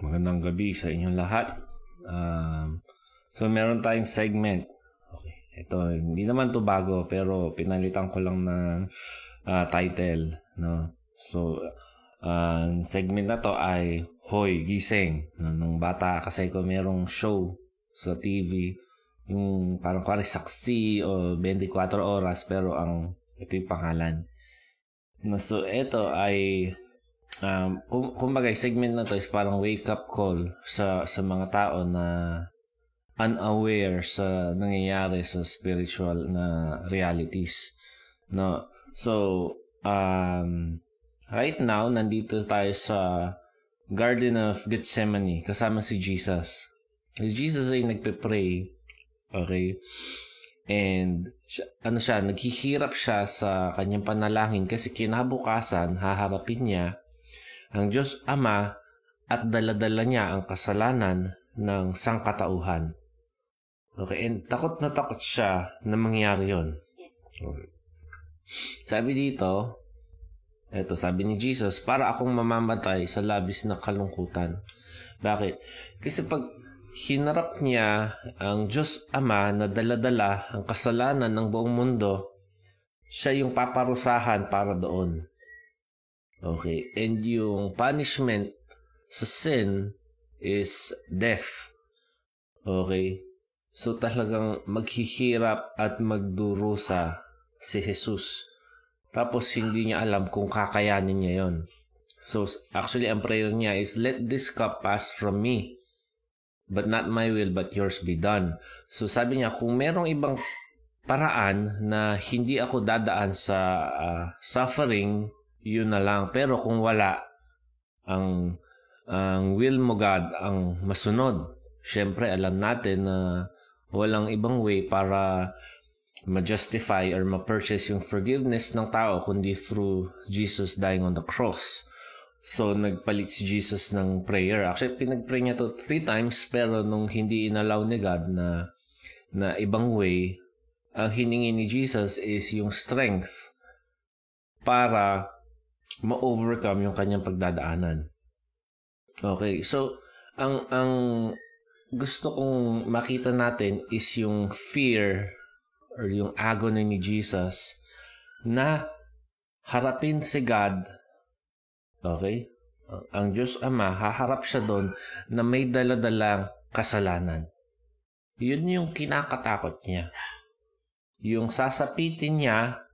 Magandang gabi sa inyong lahat. So meron tayong segment. Okay. Ito, hindi naman to bago pero pinalitan ko lang na title, no. So segment na to ay Hoy Gising, no? Nung bata kasi ko merong show sa TV, yung parang kwari saksi o 24 oras pero ang ito yung pangalan. No, so ito ay kumbaga segment na to is parang wake up call sa mga tao na unaware sa nangyayari sa spiritual na realities, no. So right now nandito tayo sa Garden of Gethsemane kasama si Jesus. Si Jesus ay nagpe-pray, okay? And naghihirap siya sa kanyang panalangin kasi kinabukasan haharapin niya ang Diyos Ama at daladala niya ang kasalanan ng sangkatauhan. Okay, and takot na takot siya na mangyari yun. Okay. Sabi dito, eto sabi ni Jesus, para akong mamamatay sa labis na kalungkutan. Bakit? Kasi pag hinarap niya ang Diyos Ama na daladala ang kasalanan ng buong mundo, siya yung paparusahan para doon. Okay, and yung punishment sa sin is death. Okay, so talagang maghihirap at magdurusa si Jesus. Tapos hindi niya alam kung kakayanin niya yon. So actually ang prayer niya is, let this cup pass from me, but not my will but yours be done. So sabi niya, kung merong ibang paraan na hindi ako dadaan sa suffering, yun na lang. Pero kung wala, ang will mo, God, ang masunod. Siyempre, alam natin na walang ibang way para ma-justify or ma-purchase yung forgiveness ng tao kundi through Jesus dying on the cross. So, nagpalit si Jesus ng prayer. Actually, pinag-pray niya to 3 times, pero nung hindi inalaw ni God na ibang way, ang hiningi ni Jesus is yung strength para ma-overcome yung kanyang pagdadaanan. Okay, so ang gusto kong makita natin is yung fear or yung agony ni Jesus na harapin si God. Okay? Ang Diyos Ama, haharap siya doon na may daladalang kasalanan. Yun yung kinakatakot niya. Yung sasapitin niya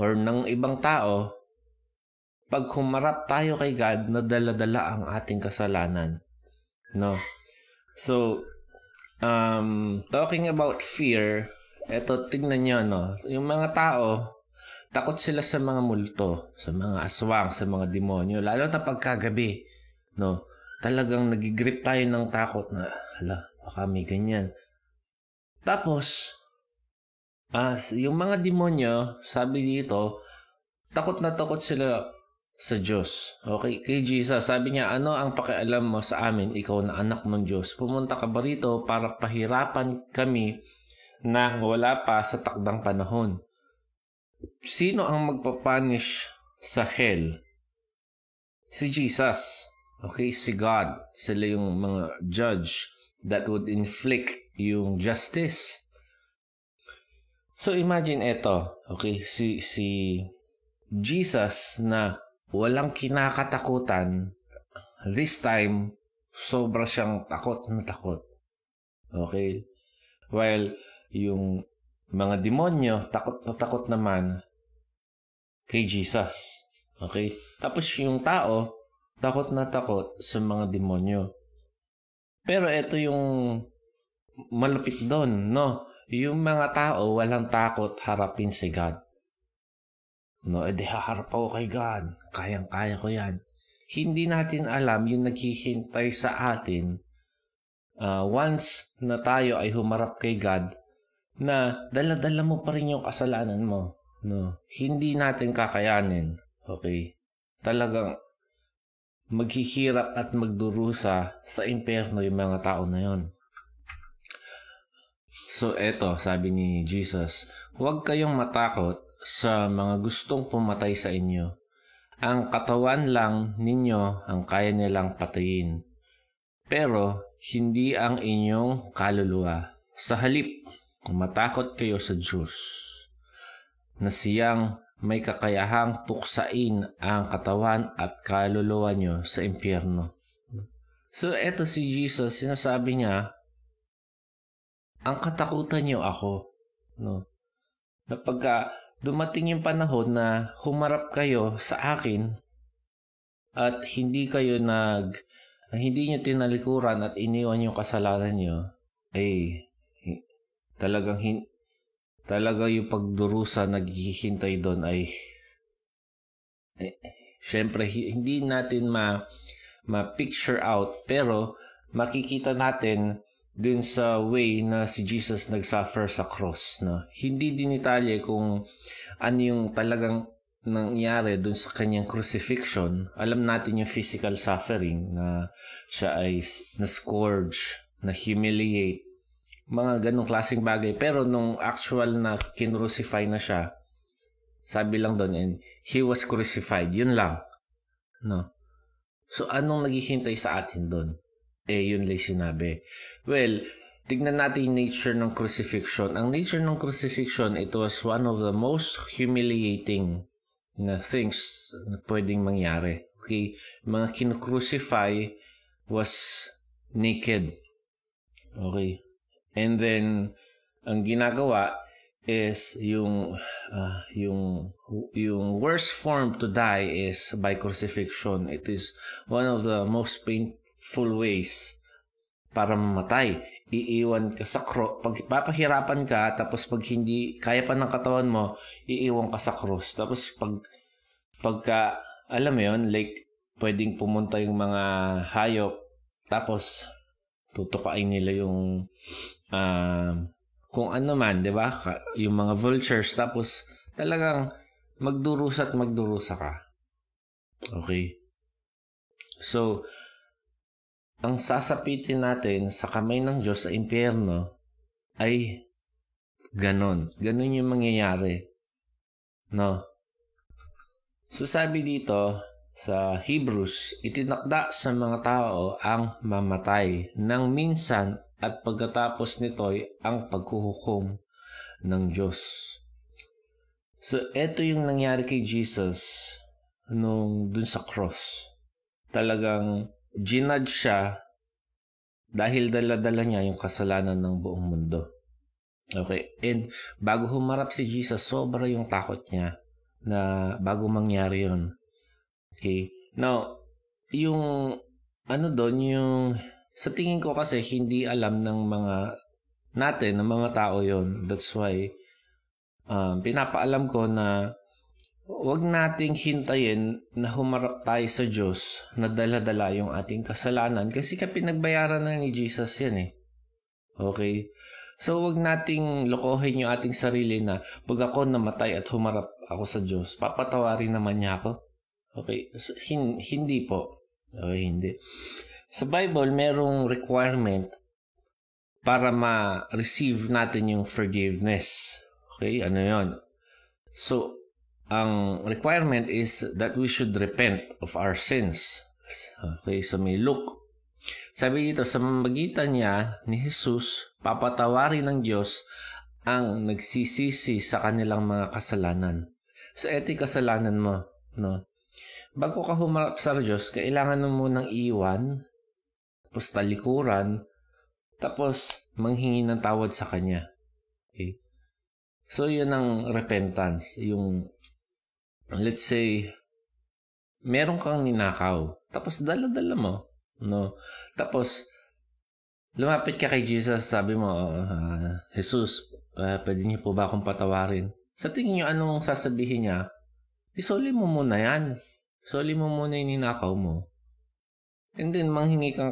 or ng ibang tao pag humarap tayo kay God na dala-dala ang ating kasalanan, no? So talking about fear, eto tingnan niyo, no, yung mga tao takot sila sa mga multo, sa mga aswang, sa mga demonyo, lalo na pagkagabi, no? Talagang nagigrip tayo ng takot na hala, baka may ganyan. Tapos yung mga demonyo, sabi dito, takot na takot sila sa Diyos. Okay, kay Jesus, sabi niya, ano ang pakialam mo sa amin, ikaw na anak ng Diyos? Pumunta ka ba rito para pahirapan kami na wala pa sa takdang panahon? Sino ang magpapanish sa hell? Si Jesus. Okay, si God. Sila yung mga judge that would inflict yung justice. So imagine ito, okay, si Jesus na walang kinakatakutan, this time sobra siyang takot na takot. Okay? While yung mga demonyo takot na takot naman kay Jesus. Okay? Tapos yung tao takot na takot sa mga demonyo. Pero ito yung malapit doon, no? Yung mga tao walang takot harapin si God. No, edi haharap ako kay God. Kayang-kaya ko yan. Hindi natin alam yung naghihintay sa atin once na tayo ay humarap kay God na dala-dala mo pa rin yung kasalanan mo. No, hindi natin kakayanin. Okay? Talagang maghihirap at magdurusa sa impyerno yung mga tao na yon. So, eto, sabi ni Jesus, huwag kayong matakot sa mga gustong pumatay sa inyo. Ang katawan lang ninyo ang kaya nilang patayin, pero hindi ang inyong kaluluwa. Sa halip, matakot kayo sa Diyos, na siyang may kakayahang puksain ang katawan at kaluluwa nyo sa impyerno. So, eto si Jesus, sinasabi niya, ang katakutan niyo ako. No? Na pagka dumating yung panahon na humarap kayo sa akin at hindi niyo tinalikuran at iniwan yung kasalanan niyo, ay talaga yung pagdurusa naghihintay doon ay syempre hindi natin ma-picture out, pero makikita natin dun sa way na si Jesus nagsuffer sa cross. No? Hindi din detalye kung ano yung talagang nangyari dun sa kanyang crucifixion. Alam natin yung physical suffering na siya ay na-scourge, na-humiliate, mga ganong klaseng bagay. Pero nung actual na kinrucify na siya, sabi lang dun, and he was crucified. Yun lang. No? So, anong naghihintay sa atin dun? Yun lang sinabi. Well, tignan natin yung nature ng crucifixion. Ang nature ng crucifixion, it was one of the most humiliating na things na pwedeng mangyari. Okay? Mga kinukrucify was naked. Okay? And then, ang ginagawa is yung worst form to die is by crucifixion. It is one of the most painful ways para mamatay. Iiwan ka sa cross. Pagpapahirapan ka, tapos pag hindi kaya pa ng katawan mo, iiwan ka sa cross. Tapos pagka, alam mo yun, like, pwedeng pumunta yung mga hayop, tapos tutukain nila yung kung ano man, di ba? Yung mga vultures, tapos talagang magdurusa at magdurusa ka. Okay? So, ang sasapitin natin sa kamay ng Diyos sa impyerno ay ganon. Ganon yung mangyayari. No? So sabi dito sa Hebrews, itinakda sa mga tao ang mamatay nang minsan at pagkatapos nito'y ang paghuhukom ng Diyos. So eto yung nangyari kay Jesus nung dun sa cross. Talagang ginudge siya dahil dala-dala niya yung kasalanan ng buong mundo. Okay? And bago humarap si Jesus, sobra yung takot niya na bago mangyari yun. Okay? Now, yung ano doon, yung sa tingin ko kasi hindi alam ng mga natin, ng mga tao yun. That's why pinapaalam ko na huwag nating hintayin na humarap tayo sa Diyos na dala-dala yung ating kasalanan, kasi pinagbayaran na ni Jesus yan eh. Okay? So, huwag nating lokohin yung ating sarili na pag ako namatay at humarap ako sa Diyos, papatawarin naman niya ako. Okay? So, hindi po. Okay, hindi. Sa Bible, merong requirement para ma-receive natin yung forgiveness. Okay? Ano yon? So, ang requirement is that we should repent of our sins. Okay, so may Luke. Sabi dito, sa magitan niya ni Jesus, papatawarin ng Diyos ang nagsisisi sa kanilang mga kasalanan. So, eto'y kasalanan mo. No? Bago ka humarap sa Diyos, kailangan mo munang iwan, tapos talikuran, tapos manghingi ng tawad sa Kanya. Okay? So, yun ang repentance. Yung let's say, meron kang ninakaw. Tapos, dala-dala mo. No? Tapos, lumapit ka kay Jesus. Sabi mo, Jesus, pwede niyo po ba akong patawarin? Sa tingin niyo, anong sasabihin niya? Isoli mo muna yan. Isoli mo muna yung ninakaw mo. And then, manghingi kang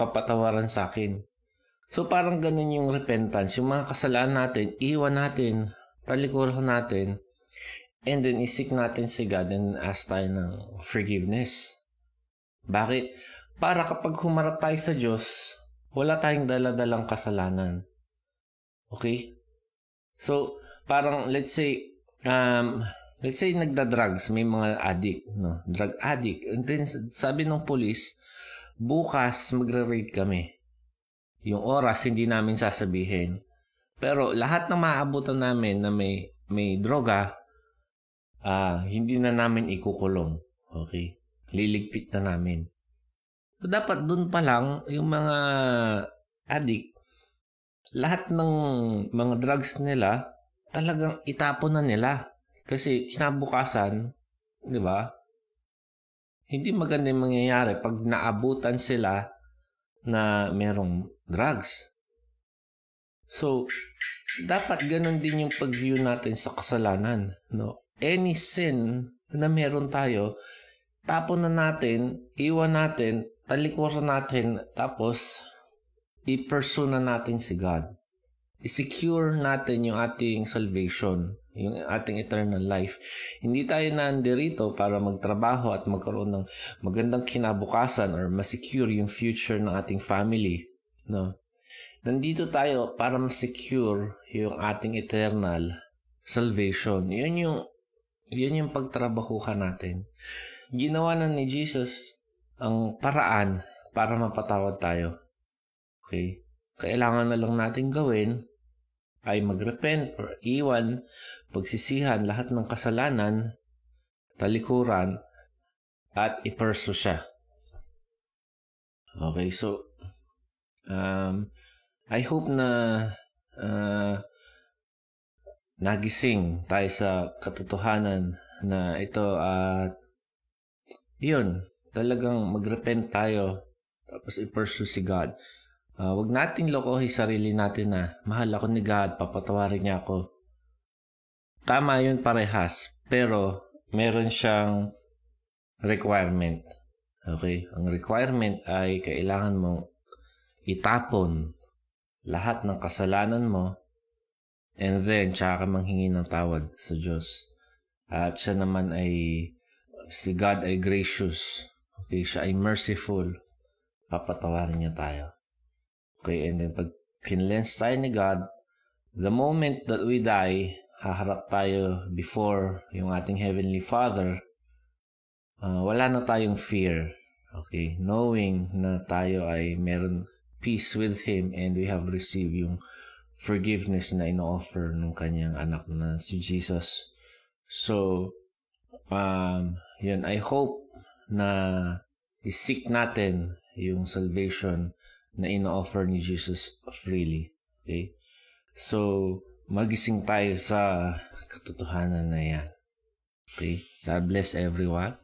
kapatawaran sa akin. So, parang ganun yung repentance. Yung mga kasalanan natin, iwan natin, talikuran natin, and then, isik natin si God and ask tayo ng forgiveness. Bakit? Para kapag humarap tayo sa Diyos, wala tayong dala-dalang kasalanan. Okay? So, parang, let's say, Let's say nagda-drugs, may mga addict, no? Drug addict. And then, sabi ng police, bukas magre-raid kami. Yung oras, hindi namin sasabihin. Pero lahat ng maabutan namin na may droga, hindi na namin ikukulong. Okay? Liligpit na namin. So, dapat dun pa lang, yung mga addict, lahat ng mga drugs nila, talagang itapon na nila. Kasi kinabukasan, di ba? Hindi maganda yung mangyayari pag naabutan sila na merong drugs. So, dapat ganun din yung pag-view natin sa kasalanan. No? Any sin na meron tayo, tapon na natin, iwan natin, talikuran natin, tapos i-pursue na natin si God. I-secure natin yung ating salvation, yung ating eternal life. Hindi tayo nandirito para magtrabaho at magkaroon ng magandang kinabukasan or ma-secure yung future ng ating family. No? Nandito tayo para ma-secure yung ating eternal salvation. Yun yung pagtrabahuhan natin. Ginawa na ni Jesus ang paraan para mapatawad tayo. Okay? Kailangan na lang natin gawin ay magrepent or iwan, pagsisihan lahat ng kasalanan, talikuran, at iperso siya. Okay, so, I hope na nagising tayo sa katotohanan na ito at yun, talagang magrepent tayo tapos iperso si God. Huwag nating lokohin sarili natin na mahal ako ni God, papatawarin niya ako. Tama yun parehas, pero meron siyang requirement. Okay? Ang requirement ay kailangan mo itapon lahat ng kasalanan mo and then tsaka manghingi ng tawad sa Diyos. At siya naman ay, si God ay gracious. Okay? Siya ay merciful. Papatawarin niya tayo. Okay, and then pag kinlens tayo ni God, the moment that we die, haharap tayo before yung ating Heavenly Father, wala na tayong fear. Okay, knowing na tayo ay meron peace with Him and we have received yung forgiveness na ino-offer ng kanyang anak na si Jesus. So, yun, I hope na isik natin yung salvation na ino-offer ni Jesus freely. Okay? So, magising tayo sa katotohanan na yan. Okay? God bless everyone.